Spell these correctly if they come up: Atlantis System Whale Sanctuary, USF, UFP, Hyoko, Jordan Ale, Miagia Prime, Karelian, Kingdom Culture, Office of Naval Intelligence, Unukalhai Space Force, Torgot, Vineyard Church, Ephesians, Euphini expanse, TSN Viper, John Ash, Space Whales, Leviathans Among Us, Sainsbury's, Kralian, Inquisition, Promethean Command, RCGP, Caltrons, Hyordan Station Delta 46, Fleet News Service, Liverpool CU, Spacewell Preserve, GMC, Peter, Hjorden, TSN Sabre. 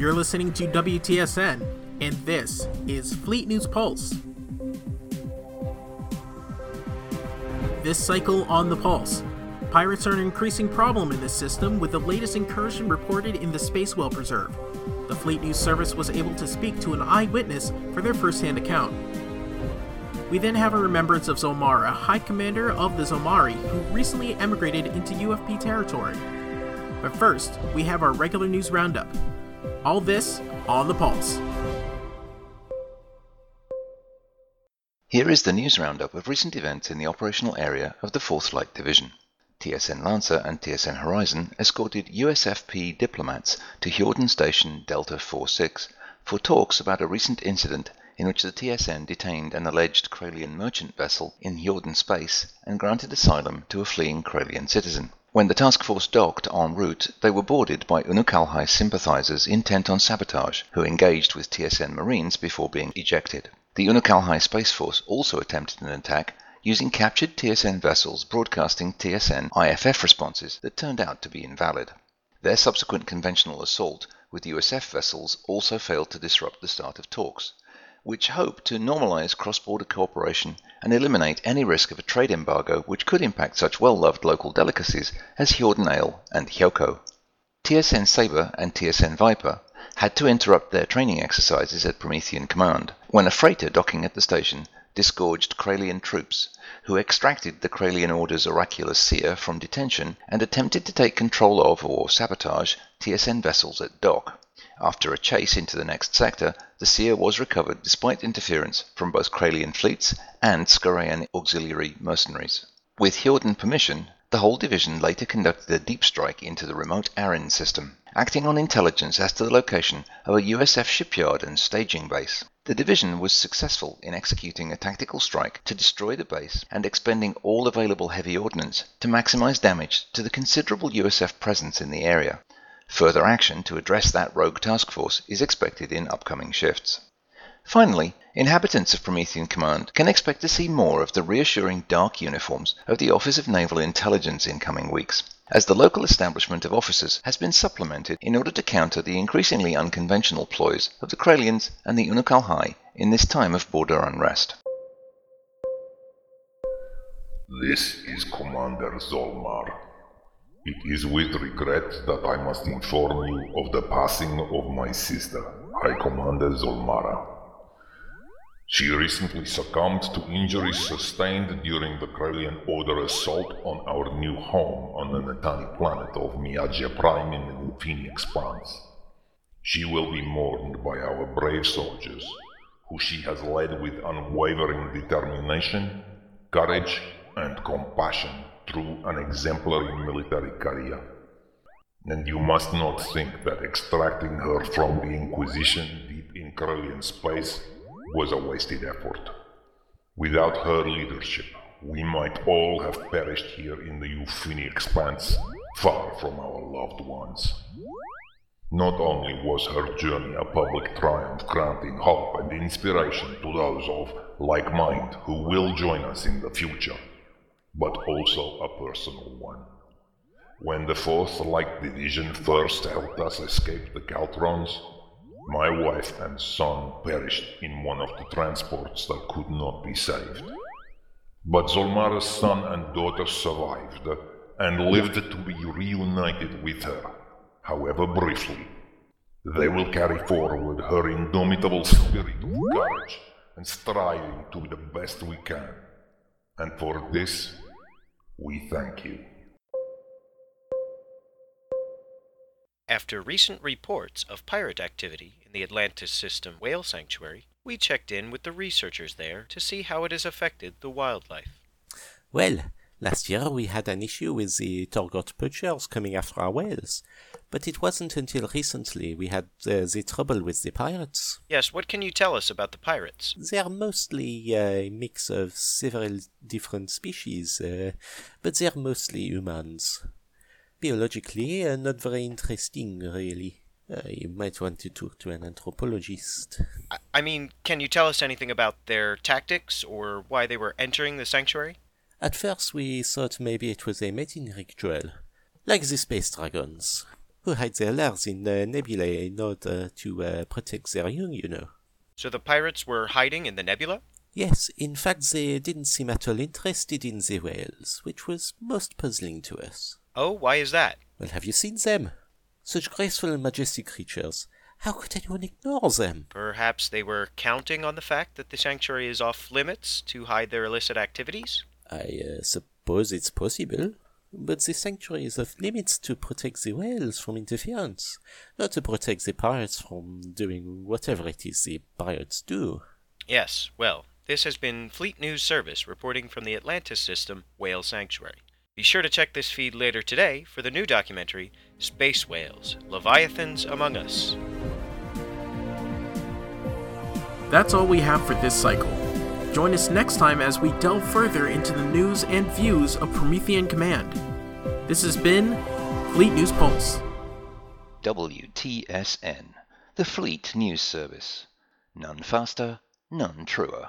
You're listening to WTSN, and this is Fleet News Pulse. This cycle on the Pulse. Pirates are an increasing problem in this system, with the latest incursion reported in the Spacewell Preserve. The Fleet News Service was able to speak to an eyewitness for their first-hand account. We then have a remembrance of Zolmar, a High Commander of the Zomari, who recently emigrated into UFP territory. But first, we have our regular news roundup. All this on the Pulse. Here is the news roundup of recent events in the operational area of the 4th Light Division. TSN Lancer and TSN Horizon escorted USFP diplomats to Hyordan Station Delta 46 for talks about a recent incident in which the TSN detained an alleged Kralian merchant vessel in Hjorden space and granted asylum to a fleeing Kralian citizen. When the task force docked en route, they were boarded by Unukalhai sympathizers intent on sabotage, who engaged with TSN Marines before being ejected. The Unukalhai Space Force also attempted an attack using captured TSN vessels broadcasting TSN IFF responses that turned out to be invalid. Their subsequent conventional assault with USF vessels also failed to disrupt the start of talks, which hope to normalize cross-border cooperation and eliminate any risk of a trade embargo which could impact such well-loved local delicacies as Jordan Ale and Hyoko. TSN Sabre and TSN Viper had to interrupt their training exercises at Promethean Command when a freighter docking at the station disgorged Kralian troops, who extracted the Kralian Order's oracular seer from detention and attempted to take control of or sabotage TSN vessels at dock. After a chase into the next sector, the seer was recovered despite interference from both Kralian fleets and Skorayan auxiliary mercenaries. With Hjorden permission, the whole division later conducted a deep strike into the remote Aran system, acting on intelligence as to the location of a USF shipyard and staging base. The division was successful in executing a tactical strike to destroy the base and expending all available heavy ordnance to maximize damage to the considerable USF presence in the area. Further action to address that rogue task force is expected in upcoming shifts. Finally, inhabitants of Promethean Command can expect to see more of the reassuring dark uniforms of the Office of Naval Intelligence in coming weeks, as the local establishment of officers has been supplemented in order to counter the increasingly unconventional ploys of the Kralians and the Unukalhai in this time of border unrest. This is Commander Zolmar. It is with regret that I must inform you of the passing of my sister, High Commander Zolmara. She recently succumbed to injuries sustained during the Kralian Order assault on our new home on the Natani planet of Miagia Prime in the Euphini expanse. She will be mourned by our brave soldiers, who she has led with unwavering determination, courage, and compassion through an exemplary military career. And you must not think that extracting her from the Inquisition deep in Karelian space was a wasted effort. Without her leadership, we might all have perished here in the Euphini expanse, far from our loved ones. Not only was her journey a public triumph, granting hope and inspiration to those of like mind who will join us in the future, but also a personal one. When the 4th Light Division first helped us escape the Caltrons, my wife and son perished in one of the transports that could not be saved. But Zolmara's son and daughter survived and lived to be reunited with her, however briefly. They will carry forward her indomitable spirit of courage and striving to be the best we can. And for this, we thank you. After recent reports of pirate activity in the Atlantis System Whale Sanctuary, we checked in with the researchers there to see how it has affected the wildlife. Well, last year we had an issue with the Torgot poachers coming after our whales, but it wasn't until recently we had the trouble with the pirates. Yes, what can you tell us about the pirates? They are mostly a mix of several different species, but they are mostly humans. Biologically, not very interesting, really. You might want to talk to an anthropologist. I mean, can you tell us anything about their tactics or why they were entering the sanctuary? At first we thought maybe it was a mating ritual, like the space dragons. who hide their lairs in the nebula in order to protect their young, you know. So the pirates were hiding in the nebula? Yes, in fact they didn't seem at all interested in the whales, which was most puzzling to us. Oh, why is that? Well, have you seen them? Such graceful and majestic creatures. How could anyone ignore them? Perhaps they were counting on the fact that the sanctuary is off limits to hide their illicit activities? I suppose it's possible. But the sanctuary is off limits to protect the whales from interference, not to protect the pirates from doing whatever it is the pirates do. Yes, well, this has been Fleet News Service reporting from the Atlantis System Whale Sanctuary. Be sure to check this feed later today for the new documentary, Space Whales, Leviathans Among Us. That's all we have for this cycle. Join us next time as we delve further into the news and views of Promethean Command. This has been Fleet News Pulse. WTSN, the Fleet News Service. None faster, none truer.